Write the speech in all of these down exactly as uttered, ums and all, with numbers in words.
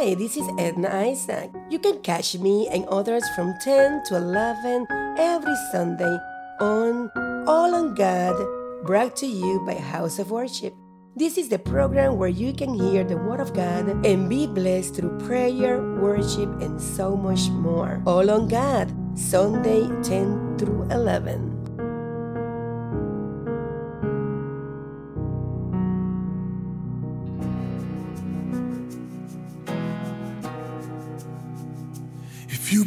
Hi, this is Edna Isaac. You can catch me and others from ten to eleven every Sunday on All on God, brought to you by House of Worship. This is the program where you can hear the Word of God and be blessed through prayer, worship, and so much more. All on God, Sunday ten through eleven. If you've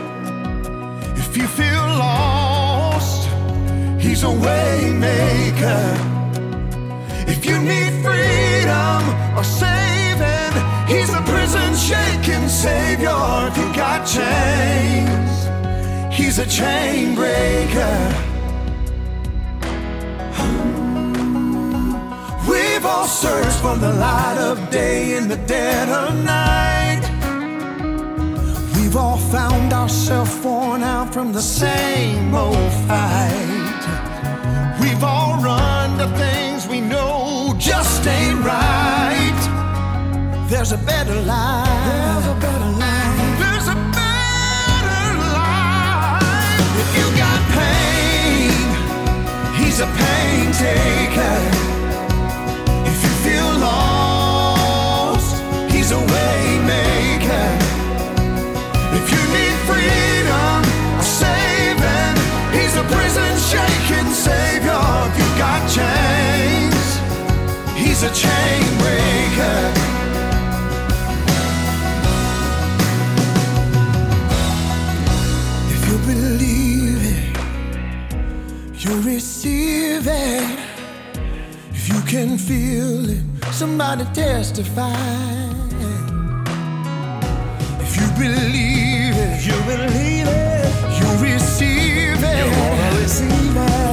If you feel lost, he's a way maker. If you need freedom or saving, he's a prison shaking savior. If you got chains, he's a chain breaker. We've all searched for the light of day in the dead of night. We've all found ourselves worn out from the same old fight. We've all run to things we know just ain't right. There's a better life. There's a better life. There's a better life. If you got pain, he's a pain taker. If you feel lost, he's a way maker. Prison shaking savior, if you got chains, he's a chain breaker. If you believe it, you receive it. If you can feel it, somebody testify. If you believe it, you believe it, you receive it. You wanna receive it.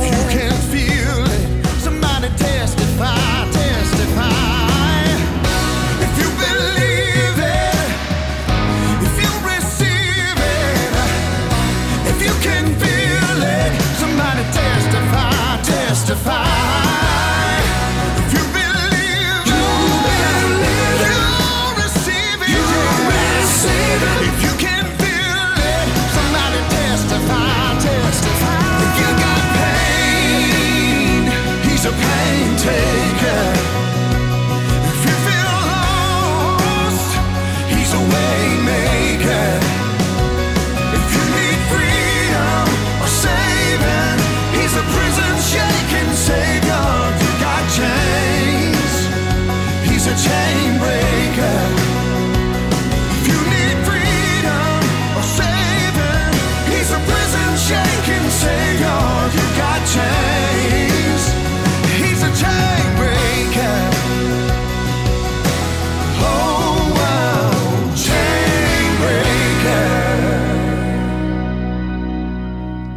You can feel it. Somebody testify, testify. If you believe it, if you receive it, if you can feel it, somebody testify, testify.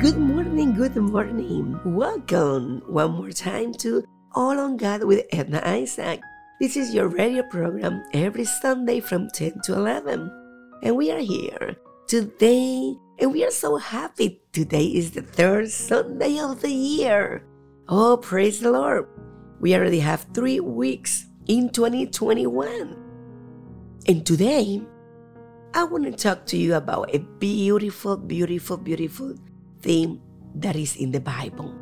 Good morning. Welcome one more time to All on God with Edna Isaac. This is your radio program every Sunday from ten to eleven. And we are here today, and we are so happy. Today is the third Sunday of the year. Oh, praise the Lord. We already have three weeks in twenty twenty-one. And today, I want to talk to you about a beautiful, beautiful, beautiful theme that is in the Bible.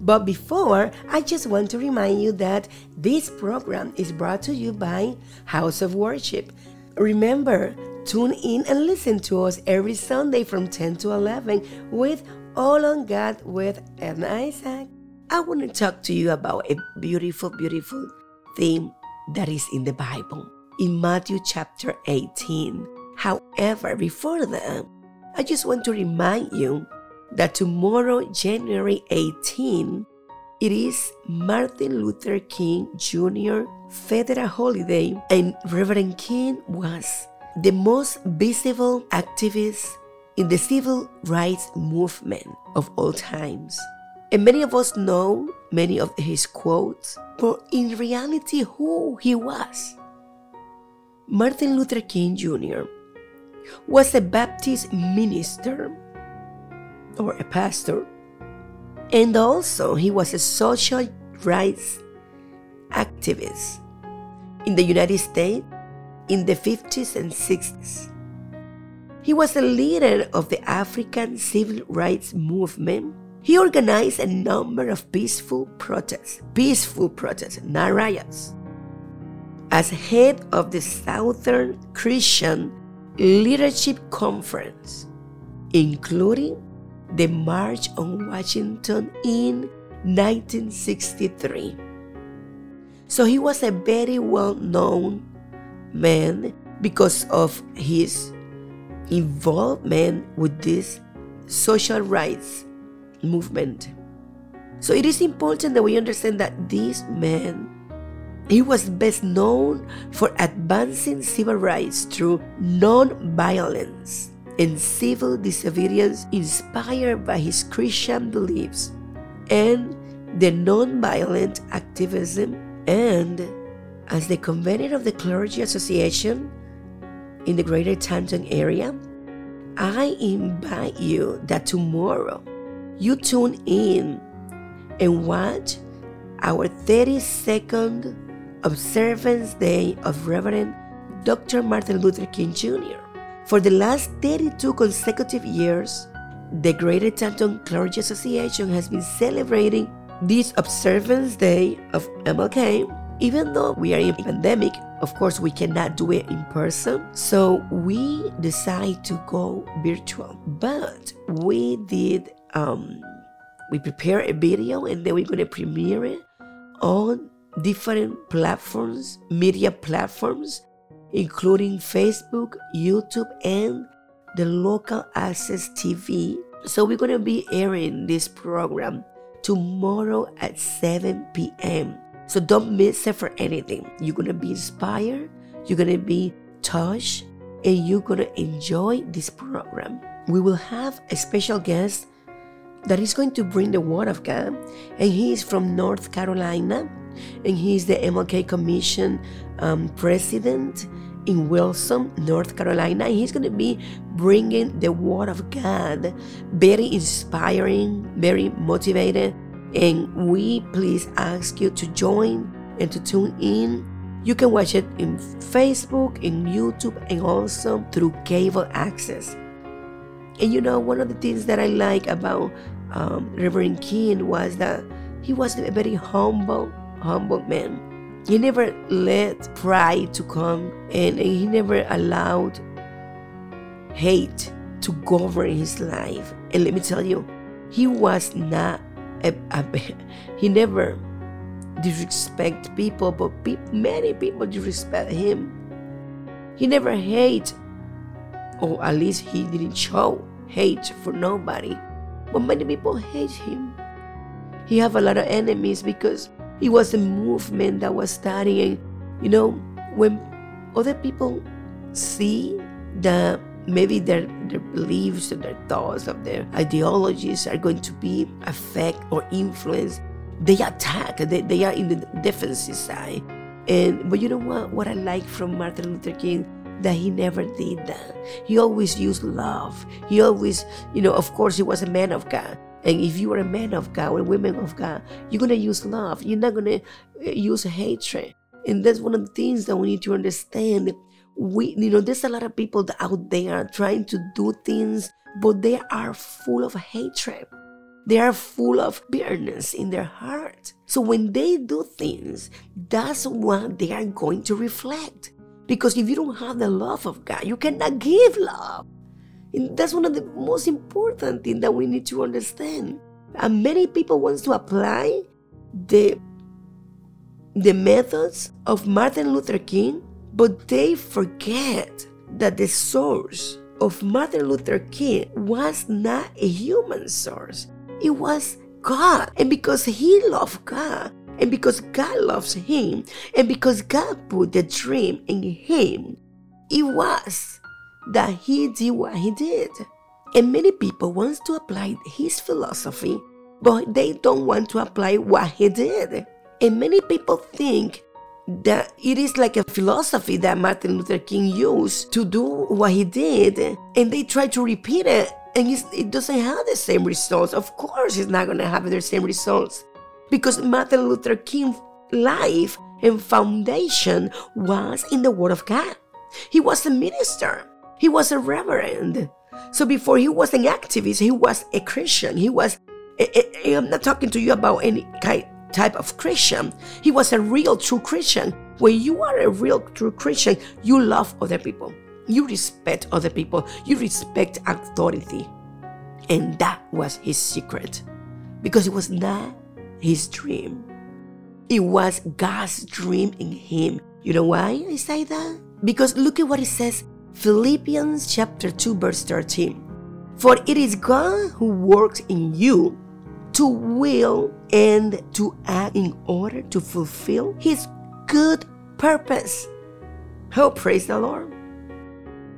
But before, I just want to remind you that this program is brought to you by House of Worship. Remember, tune in and listen to us every Sunday from ten to eleven with All on God with Edna Isaac. I want to talk to you about a beautiful, beautiful theme that is in the Bible, in Matthew chapter eighteen. However, before that, I just want to remind you that tomorrow, January eighteenth, it is Martin Luther King Junior federal holiday, and Reverend King was the most visible activists in the civil rights movement of all times. And many of us know many of his quotes, but in reality, who he was. Martin Luther King Junior was a Baptist minister or a pastor, and also he was a social rights activist in the United States in the fifties and sixties. He was a leader of the African civil rights movement. He organized a number of peaceful protests, peaceful protests, not riots. As head of the Southern Christian Leadership Conference, including the March on Washington in nineteen sixty-three. So he was a very well-known man because of his involvement with this social rights movement. So it is important that we understand that this man, he was best known for advancing civil rights through non-violence and civil disobedience inspired by his Christian beliefs and the non-violent activism, and as the convener of the Clergy Association in the Greater Canton area, I invite you that tomorrow you tune in and watch our thirty-second Observance Day of Reverend Doctor Martin Luther King Junior For the last thirty-two consecutive years, the Greater Canton Clergy Association has been celebrating this Observance Day of M L K. Even though we are in a pandemic, of course we cannot do it in person, so we decide to go virtual. But we did, um, we prepared a video and then we're going to premiere it on different platforms, media platforms, including Facebook, YouTube, and the local access T V. So we're going to be airing this program tomorrow at seven p.m. So don't miss it for anything. You're going to be inspired, you're going to be touched, and you're going to enjoy this program. We will have a special guest that is going to bring the Word of God, and he is from North Carolina, and he is the M L K Commission um, president in Wilson, North Carolina. And he's going to be bringing the Word of God, very inspiring, very motivated. And we please ask you to join and to tune in. You can watch it in Facebook, in YouTube, and also through cable access. And you know, one of the things that I like about um, Reverend King was that he was a very humble, humble man. He never let pride to come, and, and he never allowed hate to govern his life. And let me tell you, he was not a, a he never disrespect people, but pe- many people disrespect him. He never hate, or at least he didn't show hate for nobody, but many people hate him. He have a lot of enemies because it was a movement that was starting. You know, when other people see that maybe their, their beliefs and their thoughts of their ideologies are going to be affect or influence, they attack, they, they are in the defensive side. And but you know what, what I like from Martin Luther King, that he never did that. He always used love. He always, you know, of course he was a man of God. And if you are a man of God or a woman of God, you're going to use love. You're not going to use hatred. And that's one of the things that we need to understand. We, you know, there's a lot of people out there trying to do things, but they are full of hatred. They are full of bitterness in their heart. So when they do things, that's what they are going to reflect. Because if you don't have the love of God, you cannot give love. And that's one of the most important things that we need to understand. And many people want to apply the, the methods of Martin Luther King, but they forget that the source of Martin Luther King was not a human source. It was God. And because he loved God, and because God loves him, and because God put the dream in him, it was that he did what he did. And many people want to apply his philosophy, but they don't want to apply what he did. And many people think that it is like a philosophy that Martin Luther King used to do what he did, and they try to repeat it, and it doesn't have the same results. Of course, it's not going to have the same results, because Martin Luther King's life and foundation was in the Word of God. He was a minister. He was a reverend. So before he was an activist, he was a Christian. He was, I'm not talking to you about any kind type of Christian. He was a real, true Christian. When you are a real, true Christian, you love other people. You respect other people. You respect authority. And that was his secret. Because it was not his dream. It was God's dream in him. You know why I say that? Because look at what it says, Philippians chapter two, verse thirteen. For it is God who works in you to will and to act in order to fulfill his good purpose. Oh, praise the Lord.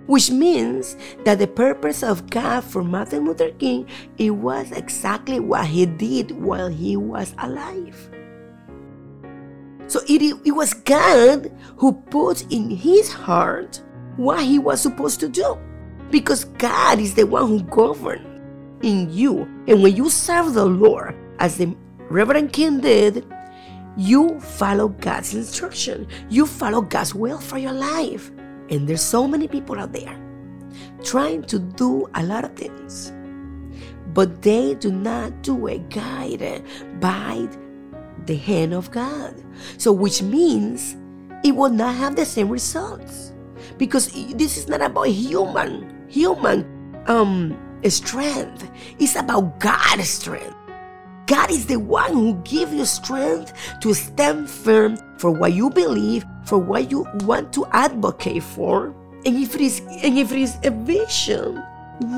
Which means that the purpose of God for Martin Luther King, it was exactly what he did while he was alive. So it, it was God who put in his heart what he was supposed to do. Because God is the one who governs in you. And when you serve the Lord, as the Reverend King did, you follow God's instruction. You follow God's will for your life. And there's so many people out there trying to do a lot of things, but they do not do it guided by the hand of God. So which means it will not have the same results, because this is not about human, human um, strength. It's about God's strength. God is the one who gives you strength to stand firm for what you believe, for what you want to advocate for. And if it is, and if it is a vision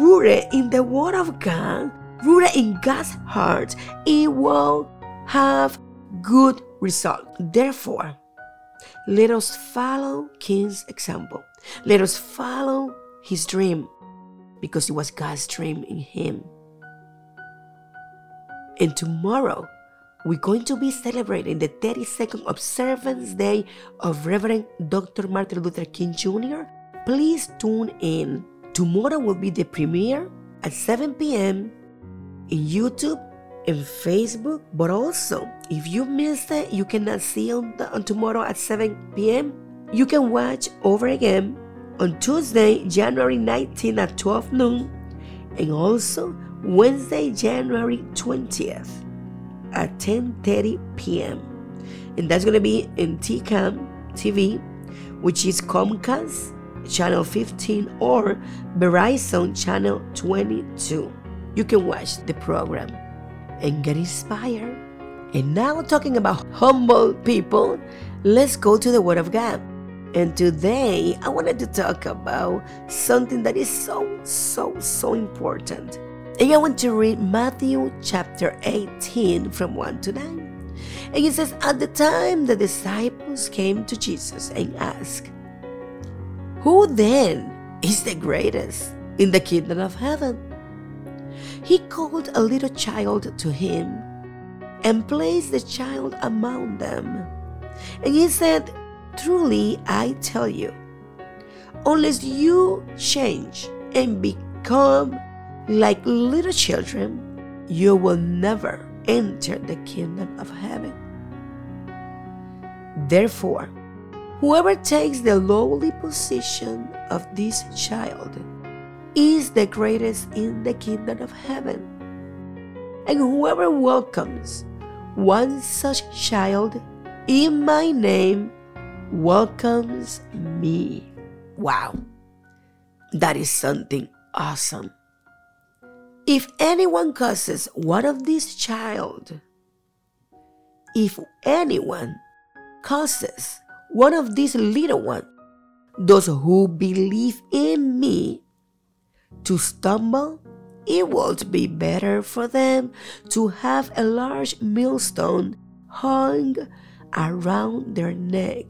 rooted in the Word of God, rooted in God's heart, it will have good results. Therefore, let us follow King's example. Let us follow his dream, because it was God's dream in him. And tomorrow, we're going to be celebrating the thirty-second Observance Day of Reverend Doctor Martin Luther King Junior Please tune in. Tomorrow will be the premiere at seven p.m. in YouTube and Facebook. But also, if you missed it, you cannot see on, the, on tomorrow at seven p.m. You can watch over again on Tuesday, January nineteenth at twelve noon. And also, Wednesday, January twentieth at ten thirty p.m. And that's going to be in T C A M T V, which is Comcast, channel fifteen, or Verizon, channel twenty-two. You can watch the program and get inspired. And now, talking about humble people, let's go to the Word of God. And today, I wanted to talk about something that is so, so, so important. And I want to read Matthew chapter eighteen from one to nine. And it says, at the time the disciples came to Jesus and asked, who then is the greatest in the kingdom of heaven? He called a little child to him and placed the child among them. And he said, truly I tell you, unless you change and become like little children, you will never enter the kingdom of heaven. Therefore, whoever takes the lowly position of this child is the greatest in the kingdom of heaven. And whoever welcomes one such child in my name welcomes me. Wow, that is something awesome. If anyone causes one of these child, if anyone causes one of these little ones, those who believe in me, to stumble, it would be better for them to have a large millstone hung around their neck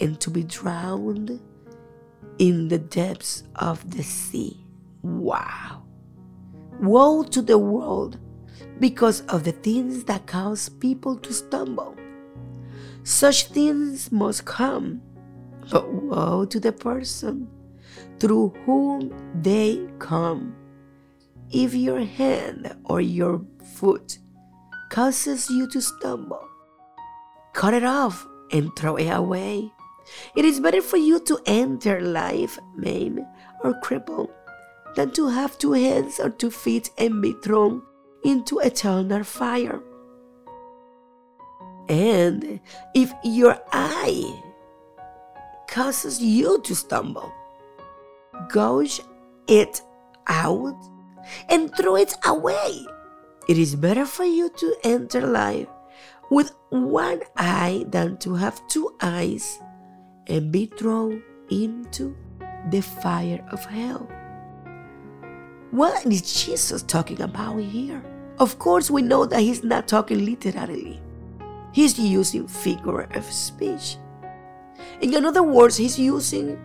and to be drowned in the depths of the sea. Wow. Woe to the world because of the things that cause people to stumble. Such things must come, but woe to the person through whom they come. If your hand or your foot causes you to stumble, cut it off and throw it away. It is better for you to enter life maimed or crippled than to have two hands or two feet and be thrown into eternal fire. And if your eye causes you to stumble, gouge it out and throw it away. It is better for you to enter life with one eye than to have two eyes and be thrown into the fire of hell. What is Jesus talking about here? Of course, we know that he's not talking literally. He's using figure of speech. In other words, he's using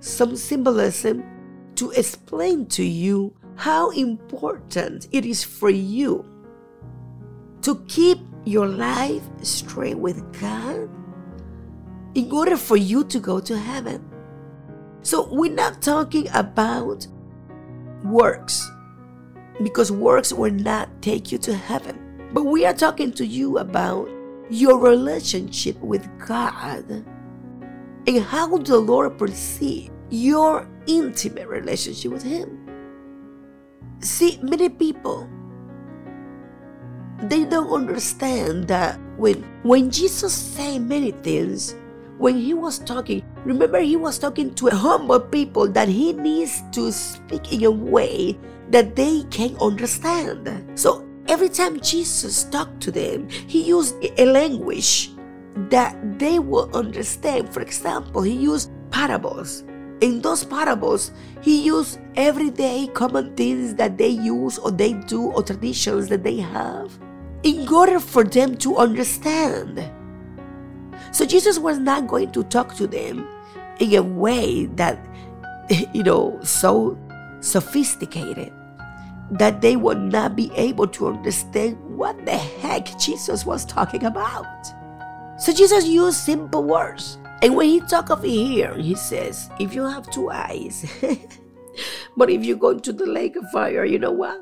some symbolism to explain to you how important it is for you to keep your life straight with God in order for you to go to heaven. So we're not talking about works, because works will not take you to heaven. But we are talking to you about your relationship with God and how the Lord perceives your intimate relationship with Him. See, many people, they don't understand that when, when Jesus said many things, when he was talking, remember he was talking to a humble people that he needs to speak in a way that they can understand. So every time Jesus talked to them, he used a language that they will understand. For example, he used parables. In those parables, he used everyday common things that they use or they do or traditions that they have in order for them to understand. So Jesus was not going to talk to them in a way that, you know, so sophisticated that they would not be able to understand what the heck Jesus was talking about. So Jesus used simple words. And when he talked of here, he says, if you have two eyes, but if you go into the lake of fire, you know what?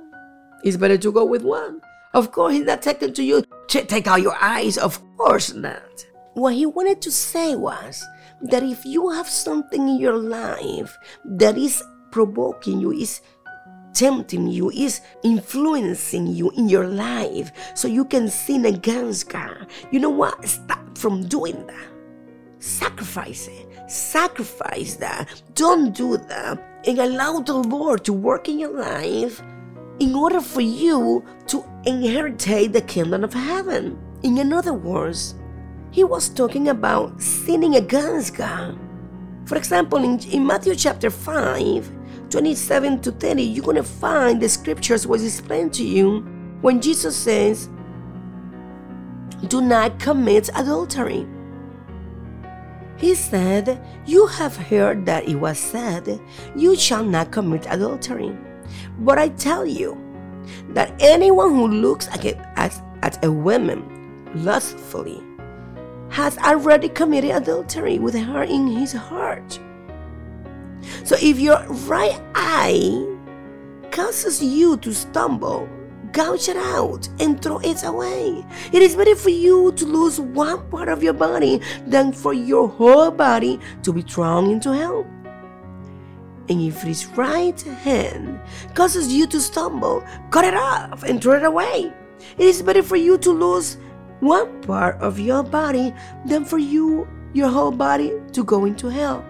It's better to go with one. Of course, he's not talking to you, take out your eyes. Of course not. What he wanted to say was that if you have something in your life that is provoking you, is tempting you, is influencing you in your life, so you can sin against God, you know what? Stop from doing that. Sacrifice it. Sacrifice that. Don't do that. And allow the Lord to work in your life in order for you to inherit the kingdom of heaven. In other words, he was talking about sinning against God. For example, in, in Matthew chapter five, twenty-seven to thirty, you're going to find the scriptures was explained to you when Jesus says, do not commit adultery. He said, you have heard that it was said, you shall not commit adultery. But I tell you that anyone who looks at, at, at a woman lustfully has already committed adultery with her in his heart. So if your right eye causes you to stumble, gouge it out and throw it away. It is better for you to lose one part of your body than for your whole body to be thrown into hell. And if his right hand causes you to stumble, cut it off and throw it away. It is better for you to lose one part of your body than for you, your whole body, to go into hell.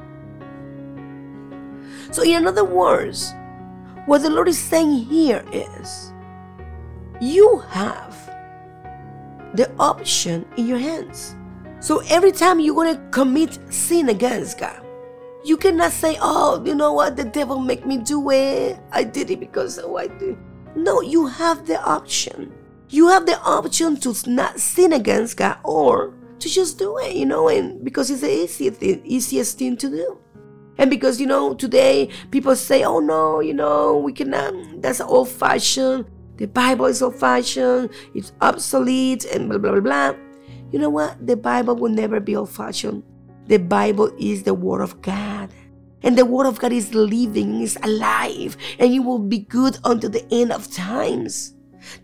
So in other words, what the Lord is saying here is, you have the option in your hands. So every time you're going to commit sin against God, you cannot say, oh, you know what, the devil make me do it. I did it because oh, I did. No, you have the option. You have the option to not sin against God or to just do it, you know, and because it's the easiest thing, easiest thing to do. And because, you know, today people say, oh no, you know, we cannot, that's old fashioned. The Bible is old fashioned, it's obsolete, and blah, blah, blah, blah. You know what? The Bible will never be old fashioned. The Bible is the Word of God. And the Word of God is living, is alive, and it will be good unto the end of times.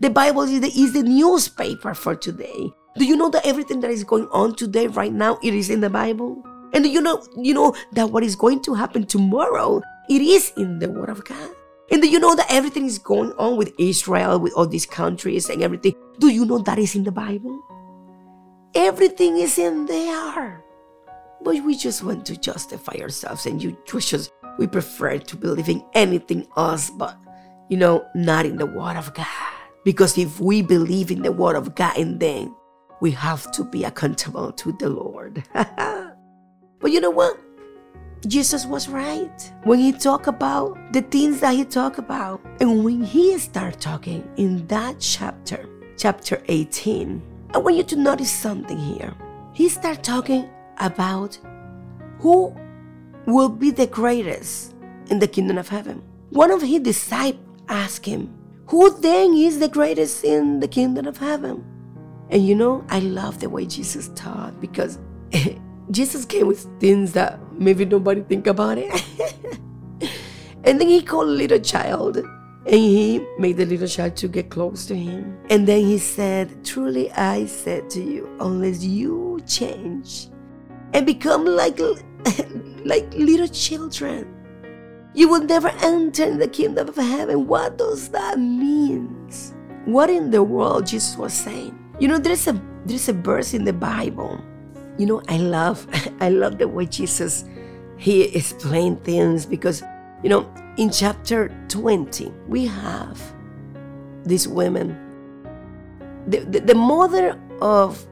The Bible is the, is the newspaper for today. Do you know that everything that is going on today, right now, it is in the Bible? And do you know, you know that what is going to happen tomorrow, it is in the Word of God? And do you know that everything is going on with Israel, with all these countries and everything? Do you know that is in the Bible? Everything is in there. But we just want to justify ourselves, and you just, we prefer to believe in anything else but, you know, not in the Word of God. Because if we believe in the Word of God, and then we have to be accountable to the Lord. But you know what? Jesus was right when he talked about the things that he talked about. And when he started talking in that chapter, chapter eighteen, I want you to notice something here. He started talking about who will be the greatest in the kingdom of heaven. One of his disciples asked him, who then is the greatest in the kingdom of heaven? And you know, I love the way Jesus taught, because Jesus came with things that maybe nobody think about it. And then he called a little child, and he made the little child to get close to him. And then he said, truly I said to you, unless you change and become like, like little children, you will never enter the kingdom of heaven. What does that mean? What in the world Jesus was saying? You know, there's a there's a verse in the Bible. You know, I love, I love the way Jesus, he explained things, because, you know, in chapter twenty, we have this woman, the, the, the mother of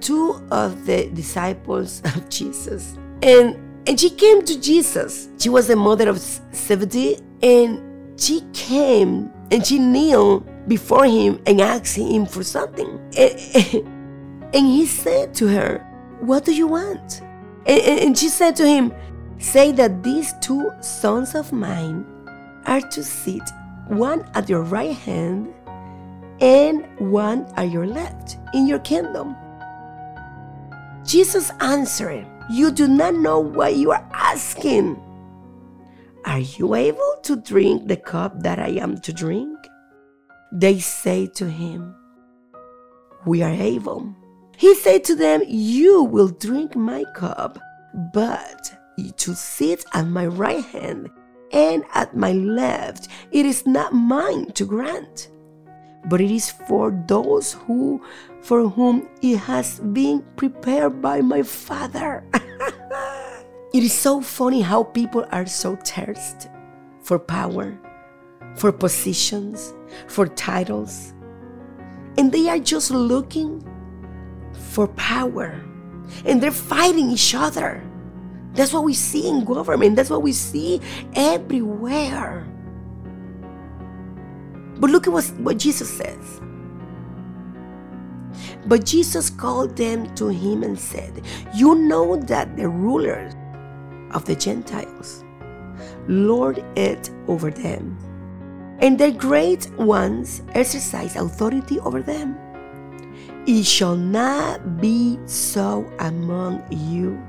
two of the disciples of Jesus. And, and she came to Jesus. She was the mother of Zebedee, and she came and she kneeled before him and asked him for something. And, And he said to her, what do you want? And, and she said to him, say that these two sons of mine are to sit, one at your right hand and one at your left, in your kingdom. Jesus answered, you do not know what you are asking. Are you able to drink the cup that I am to drink? They say to him, we are able. He said to them, you will drink my cup, but to sit at my right hand and at my left, it is not mine to grant, but it is for those who, for whom it has been prepared by my Father. It is so funny how people are so thirsty for power, for positions, for titles, and they are just looking for power, and they're fighting each other. That's what we see in government. That's what we see everywhere. But look at what, what Jesus says. But Jesus called them to him and said, you know that the rulers of the Gentiles lord it over them, and their great ones exercise authority over them. It shall not be so among you.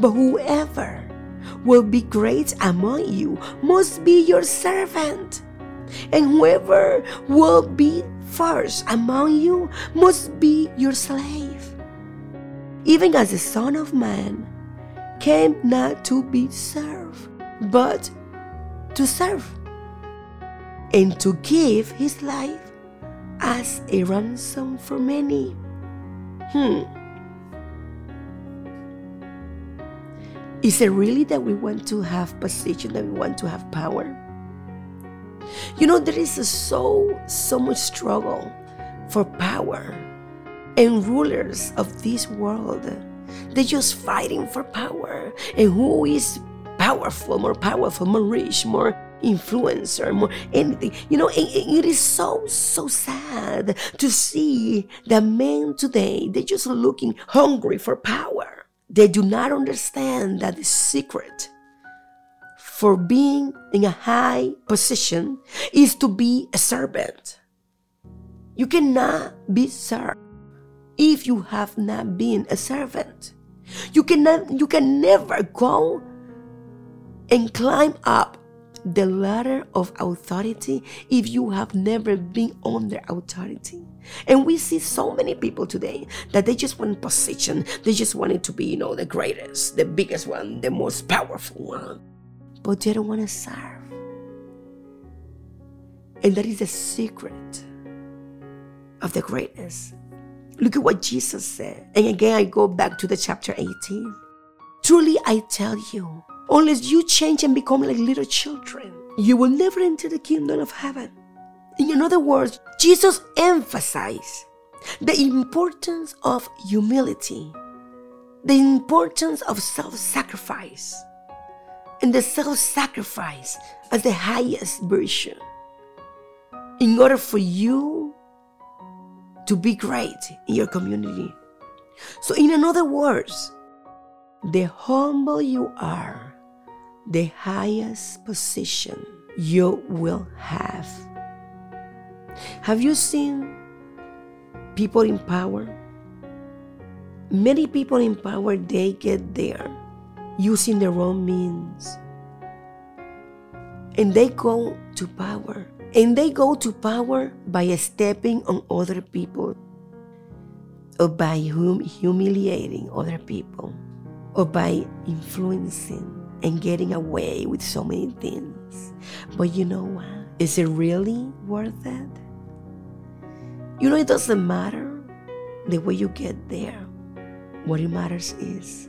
But whoever will be great among you must be your servant. And whoever will be first among you must be your slave. Even as the Son of Man came not to be served, but to serve, and to give his life as a ransom for many. Hmm. Is it really that we want to have position, that we want to have power? You know, there is a so, so much struggle for power. And rulers of this world, they're just fighting for power. And who is powerful, more powerful, more rich, more influencer, more anything. You know, it, it is so, so sad to see the men today, they're just looking hungry for power. They do not understand that the secret for being in a high position is to be a servant. You cannot be served if you have not been a servant. You cannot, you can never go and climb up the ladder of authority if you have never been under authority. And we see so many people today that they just want position. They just want it to be, you know, the greatest, the biggest one, the most powerful one. But they don't want to serve. And that is the secret of the greatness. Look at what Jesus said. And again, I go back to the chapter eighteen. Truly, I tell you, unless you change and become like little children, you will never enter the kingdom of heaven. In other words, Jesus emphasized the importance of humility, the importance of self-sacrifice, and the self-sacrifice as the highest virtue. In order for you to be great in your community. So in other words, the humble you are, the highest position you will have. Have you seen people in power? Many people in power, they get there using their own means. And they go to power. And they go to power by stepping on other people, or by hum- humiliating other people, or by influencing and getting away with so many things. But you know what? Is it really worth it? You know, it doesn't matter the way you get there. What it matters is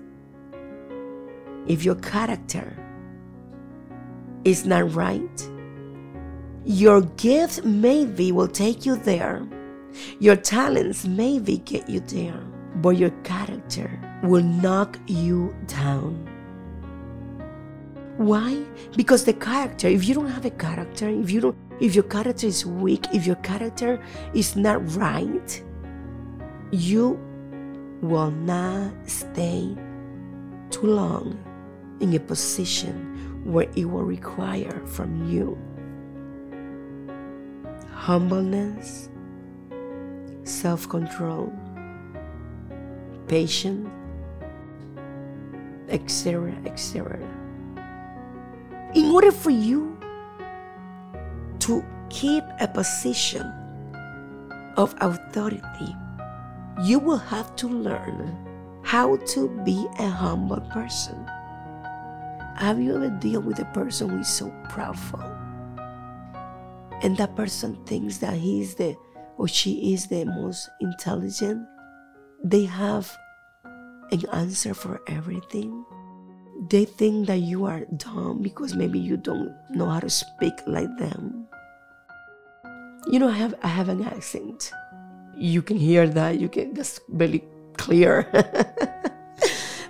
if your character is not right, your gift maybe will take you there. Your talents maybe get you there. But your character will knock you down. Why? Because the character, if you don't have a character, if you don't, if your character is weak, if your character is not right, you will not stay too long in a position where it will require from you humbleness, self-control, patience, et cetera, et cetera. In order for you to keep a position of authority, you will have to learn how to be a humble person. Have you ever dealt with a person who is so proudful? And that person thinks that he is the, or she is the most intelligent. They have an answer for everything. They think that you are dumb because maybe you don't know how to speak like them. You know, I have I have an accent. You can hear that. You can. That's very clear.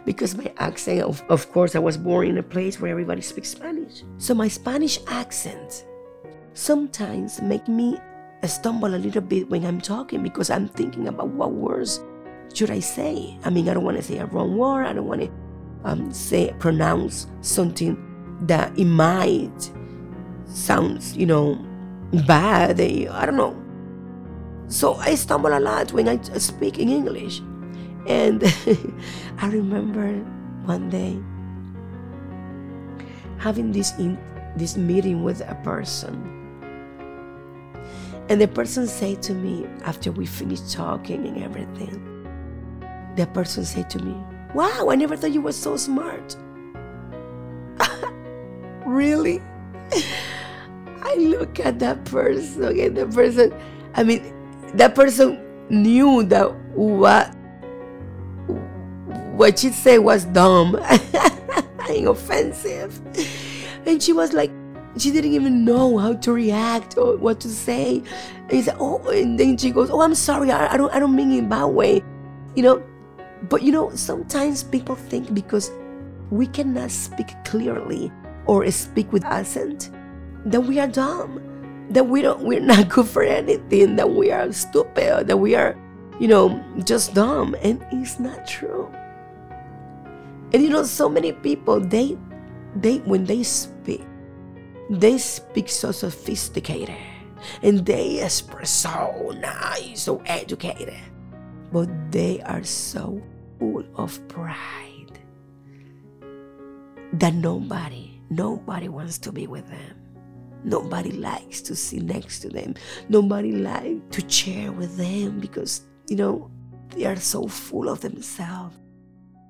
Because my accent, of, of course, I was born in a place where everybody speaks Spanish. So my Spanish accent sometimes make me stumble a little bit when I'm talking because I'm thinking about what words should I say. I mean, I don't want to say a wrong word. I don't want to. Um, say, pronounce something that it might sounds, you know, bad. I don't know. So I stumble a lot when I speak in English. And I remember one day having this in, this meeting with a person. And the person said to me, after we finished talking and everything, the person said to me, "Wow, I never thought you were so smart." Really? I look at that person, and that person, I mean, that person knew that what, what she said was dumb and offensive. And she was like, she didn't even know how to react or what to say. And, he said, oh, and then she goes, "Oh, I'm sorry, I, I don't I don't mean it in that way." You know? But you know, sometimes people think because we cannot speak clearly or speak with accent, that we are dumb, that we don't, we're not good for anything, that we are stupid, that we are, you know, just dumb. And it's not true. And you know, so many people, they, they when they speak, they speak so sophisticated. And they express so nice, so educated. But they are so full of pride that nobody, nobody wants to be with them. Nobody likes to sit next to them. Nobody likes to share with them because, you know, they are so full of themselves.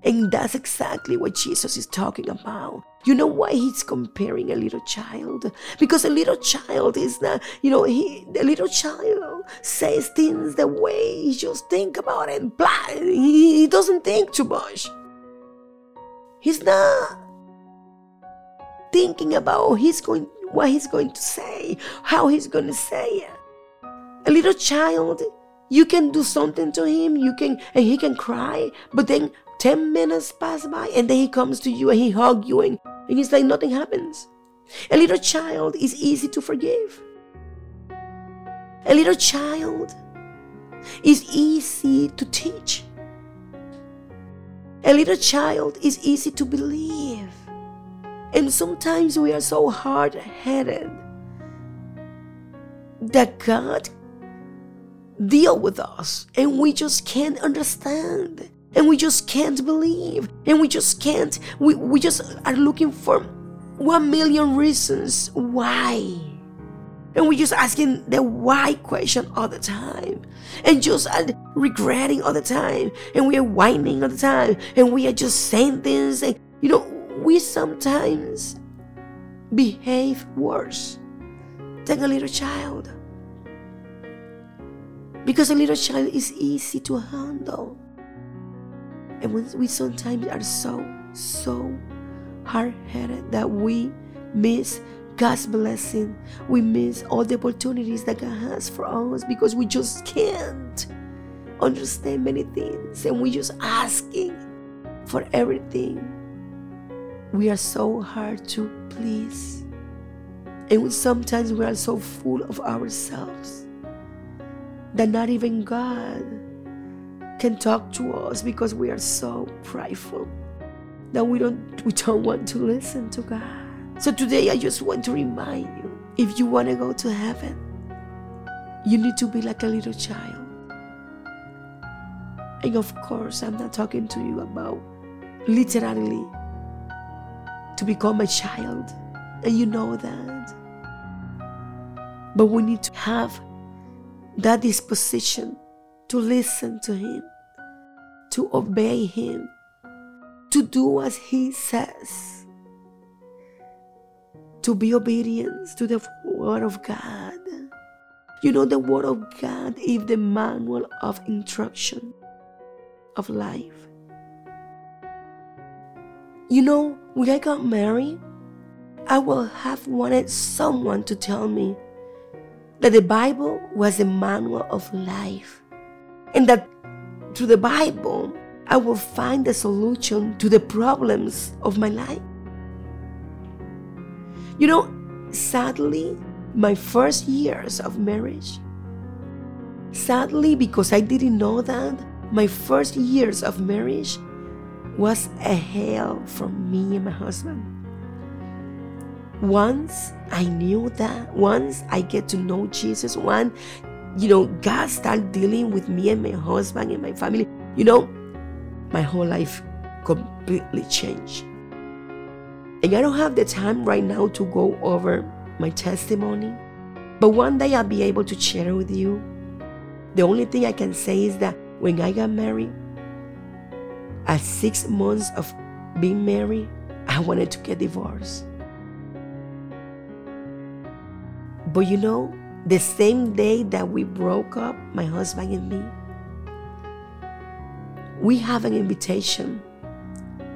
And that's exactly what Jesus is talking about. You know why he's comparing a little child? Because a little child is not, you know, he, the little child says things the way he just think about it. Blah, he, he doesn't think too much. He's not thinking about he's going, what he's going to say, how he's going to say it. A little child, you can do something to him, you can, and he can cry, but then ten minutes pass by, and then he comes to you, and he hugs you, and, and it's like nothing happens. A little child is easy to forgive. A little child is easy to teach. A little child is easy to believe. And sometimes we are so hard-headed that God deals with us, and we just can't understand. And we just can't believe. And we just can't. We, we just are looking for one million reasons why. And we're just asking the why question all the time. And just are regretting all the time. And we are whining all the time. And we are just saying things. And, you know, we sometimes behave worse than a little child. Because a little child is easy to handle. And we sometimes are so, so hard-headed that we miss God's blessing. We miss all the opportunities that God has for us because we just can't understand many things. And we're just asking for everything. We are so hard to please. And sometimes we are so full of ourselves that not even God can talk to us because we are so prideful that we don't we don't want to listen to God. So today I just want to remind you, if you want to go to heaven, you need to be like a little child. And of course, I'm not talking to you about literally to become a child, and you know that. But we need to have that disposition to listen to Him, to obey Him, to do as He says, to be obedient to the Word of God. You know, the Word of God is the manual of instruction of life. You know, when I got married, I would have wanted someone to tell me that the Bible was the manual of life. And that through the Bible, I will find the solution to the problems of my life. You know, sadly, my first years of marriage, sadly, because I didn't know that, my first years of marriage was a hell for me and my husband. Once I knew that, once I get to know Jesus, once you know, God started dealing with me and my husband and my family. You know, my whole life completely changed. And I don't have the time right now to go over my testimony. But one day I'll be able to share with you. The only thing I can say is that when I got married, at six months of being married, I wanted to get divorced. But you know, the same day that we broke up, my husband and me, we have an invitation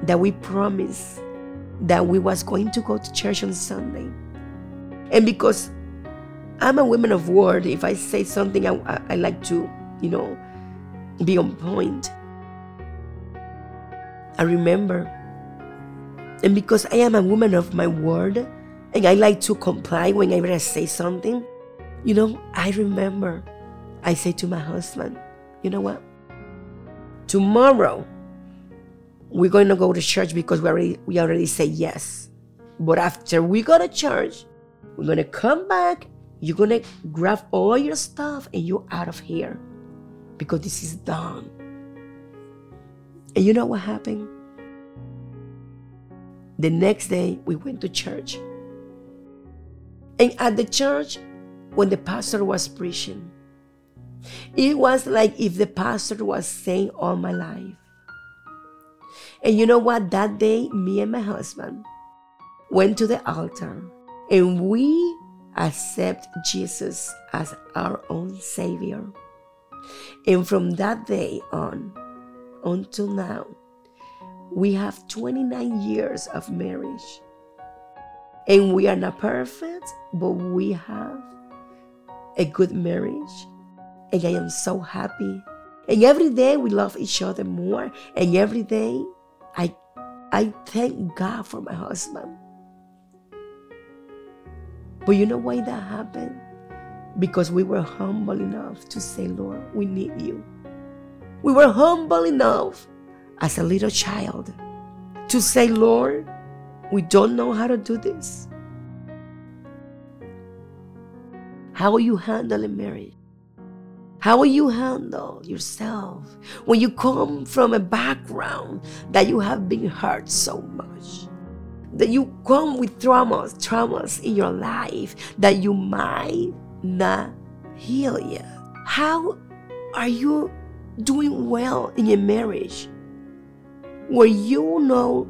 that we promised that we was going to go to church on Sunday. And because I'm a woman of word, if I say something, I, I, I like to, you know, be on point. I remember. And because I am a woman of my word, and I like to comply whenever I say something, you know, I remember I said to my husband, you know what? Tomorrow we're going to go to church because we already we already say yes. But after we go to church, we're going to come back, you're going to grab all your stuff, and you're out of here because this is done. And you know what happened? The next day, we went to church. And at the church, when the pastor was preaching, it was like if the pastor was saying all my life. And you know what? That day, me and my husband went to the altar, and we accept Jesus as our own Savior. And from that day on, until now, we have twenty-nine years of marriage. And we are not perfect, but we have a good marriage. And I am so happy. And every day we love each other more. And every day I, I thank God for my husband. But you know why that happened? Because we were humble enough to say, Lord, we need you. We were humble enough as a little child to say, Lord, we don't know how to do this. How are you handling marriage? How will you handle yourself when you come from a background that you have been hurt so much? That you come with traumas, traumas in your life that you might not heal yet. How are you doing well in your marriage where you know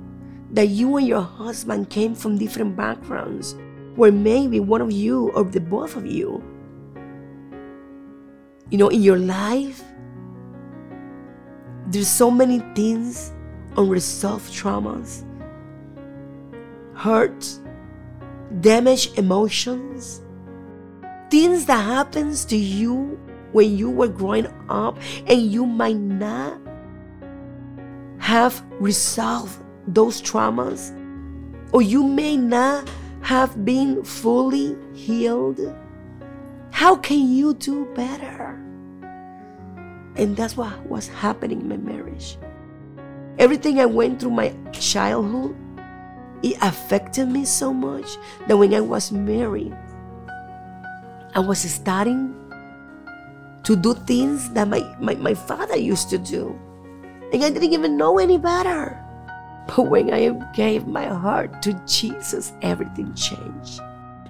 that you and your husband came from different backgrounds, where maybe one of you or the both of you, you know, in your life, there's so many things, unresolved traumas, hurt, damaged emotions, things that happens to you when you were growing up, and you might not have resolved those traumas, or you may not have been fully healed. How can you do better? And that's what was happening in my marriage. Everything I went through my childhood, it affected me so much that when I was married, I was starting to do things that my, my, my father used to do. And I didn't even know any better. But when I gave my heart to Jesus, everything changed.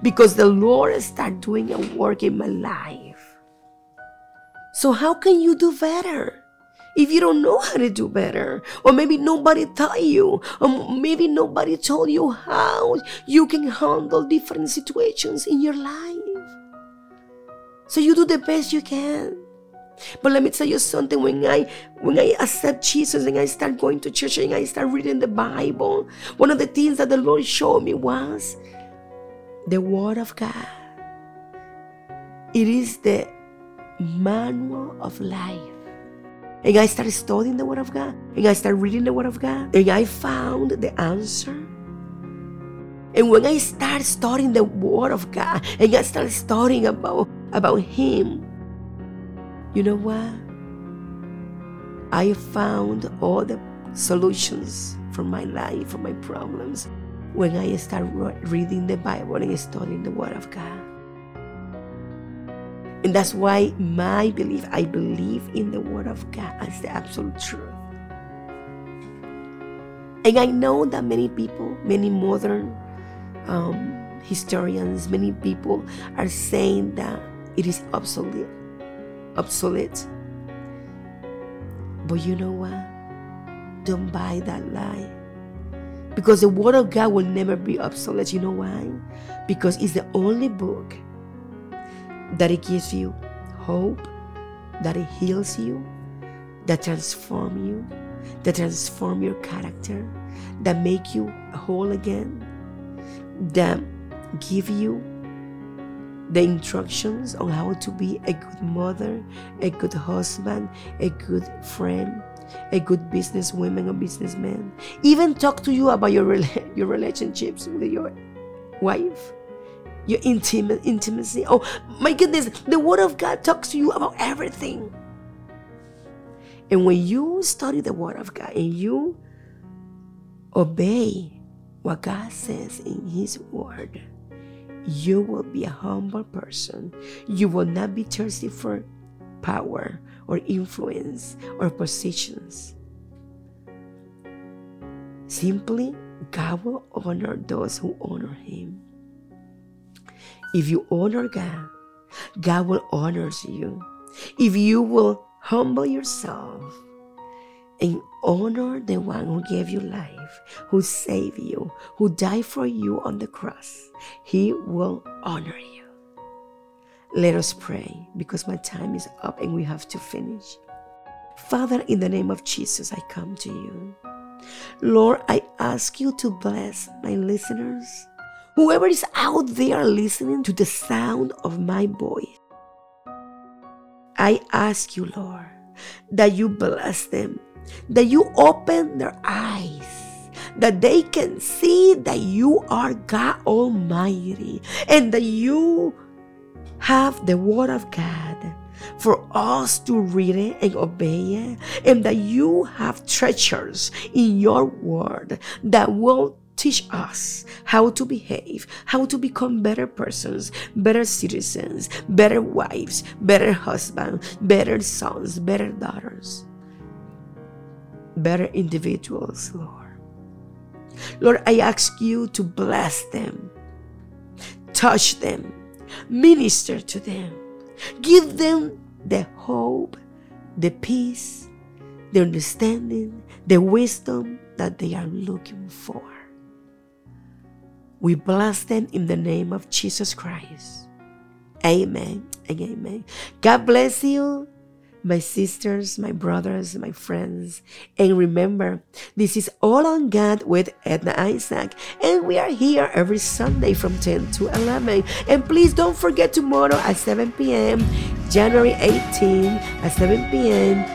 Because the Lord started doing a work in my life. So how can you do better if you don't know how to do better? Or maybe nobody taught you. Or maybe nobody told you how you can handle different situations in your life. So you do the best you can. But let me tell you something, when I when I accept Jesus and I start going to church and I start reading the Bible, one of the things that the Lord showed me was the Word of God. It is the manual of life. And I started studying the Word of God. And I started reading the Word of God. And I found the answer. And when I started studying the Word of God, and I started studying about, about Him, you know what? I found all the solutions for my life, for my problems, when I start reading the Bible and studying the Word of God. And that's why my belief, I believe in the Word of God as the absolute truth. And I know that many people, many modern um, historians, many people are saying that it is obsolete. obsolete. But you know what? Don't buy that lie. Because the Word of God will never be obsolete. You know why? Because it's the only book that it gives you hope, that it heals you, that transforms you, that transforms your character, that make you whole again, that give you the instructions on how to be a good mother, a good husband, a good friend, a good businesswoman or businessman. Even talk to you about your rela- your relationships with your wife, your intimate intimacy. Oh my goodness, the Word of God talks to you about everything. And when you study the Word of God and you obey what God says in His Word, you will be a humble person. You will not be thirsty for power or influence or positions. Simply, God will honor those who honor Him. If you honor God, God will honor you. If you will humble yourself and honor the one who gave you life, who saved you, who died for you on the cross, He will honor you. Let us pray, because my time is up and we have to finish. Father, in the name of Jesus, I come to you. Lord, I ask you to bless my listeners, whoever is out there listening to the sound of my voice. I ask you, Lord, that you bless them, that you open their eyes, that they can see that you are God Almighty, and that you have the Word of God for us to read it and obey it, and that you have treasures in your Word that will teach us how to behave, how to become better persons, better citizens, better wives, better husbands, better sons, better daughters, better individuals, Lord. Lord, I ask you to bless them, touch them, minister to them, give them the hope, the peace, the understanding, the wisdom that they are looking for. We bless them in the name of Jesus Christ. Amen and amen. God bless you, my sisters, my brothers, my friends. And remember, this is All on God with Edna Isaac. And we are here every Sunday from ten to eleven. And please don't forget tomorrow at seven p.m., January eighteenth at seven p.m.,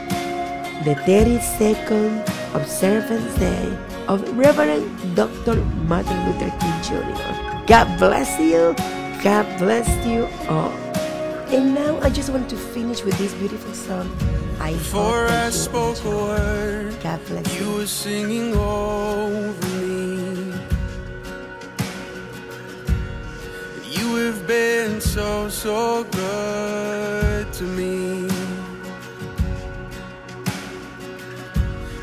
the thirty-second Observance Day of Reverend Doctor Martin Luther King Junior God bless you. God bless you all. And now I just want to finish with this beautiful song. I Before I spoke a word, God bless you. You were singing over me. You have been so, so good to me.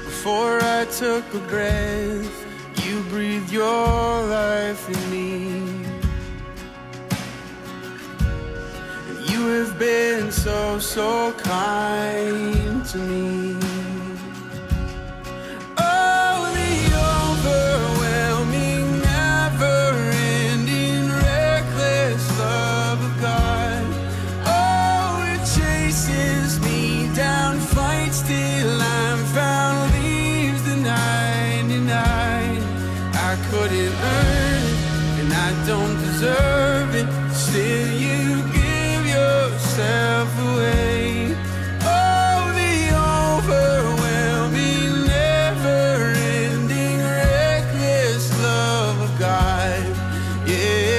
Before I took a breath, you breathed your life in me. And you have been so, so kind to me. Oh, the overwhelming, never-ending, reckless love of God. Oh, it chases me down, fights till I'm found. I couldn't earn it, and I don't deserve it. Still, you give yourself away. Oh, the overwhelming, never-ending, reckless love of God. Yeah,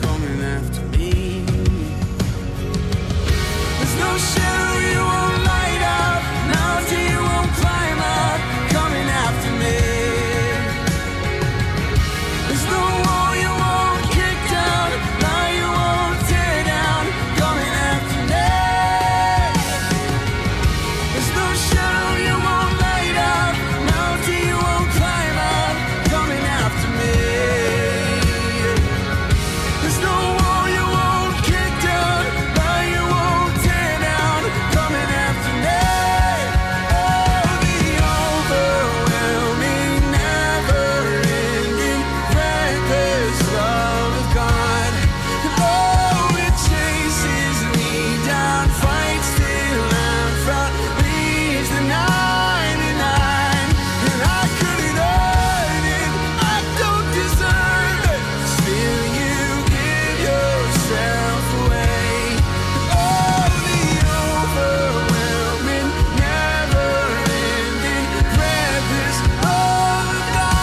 coming after me. There's no shadow you won't light up, mountain you won't climb up, coming after me. There's no wall you won't kick down, lie you won't tear down, coming after me. There's no shadow you won't light up, mountain you won't climb up, coming after me. There's no wall you won't kick down, lie you won't tear down, coming after me. Oh, the overwhelming, never-ending, reckless love of God. Oh, it chases me down, fights till I'm found, leaves the ninety-nine, and I couldn't earn it, I don't deserve it. Still, you give yourself away. Oh, the overwhelming, never-ending, reckless love of God.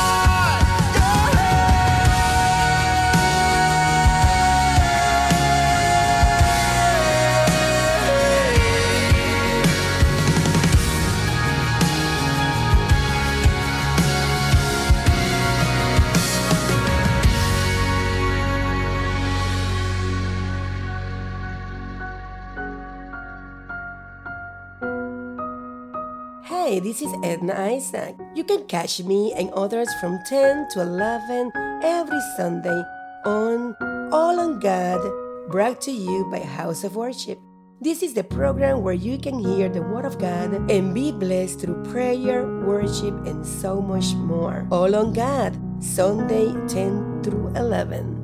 Hey, this is Edna Isaac. You can catch me and others from ten to eleven every Sunday on All on God, brought to you by House of Worship. This is the program where you can hear the Word of God and be blessed through prayer, worship, and so much more. All on God, Sunday ten through eleven.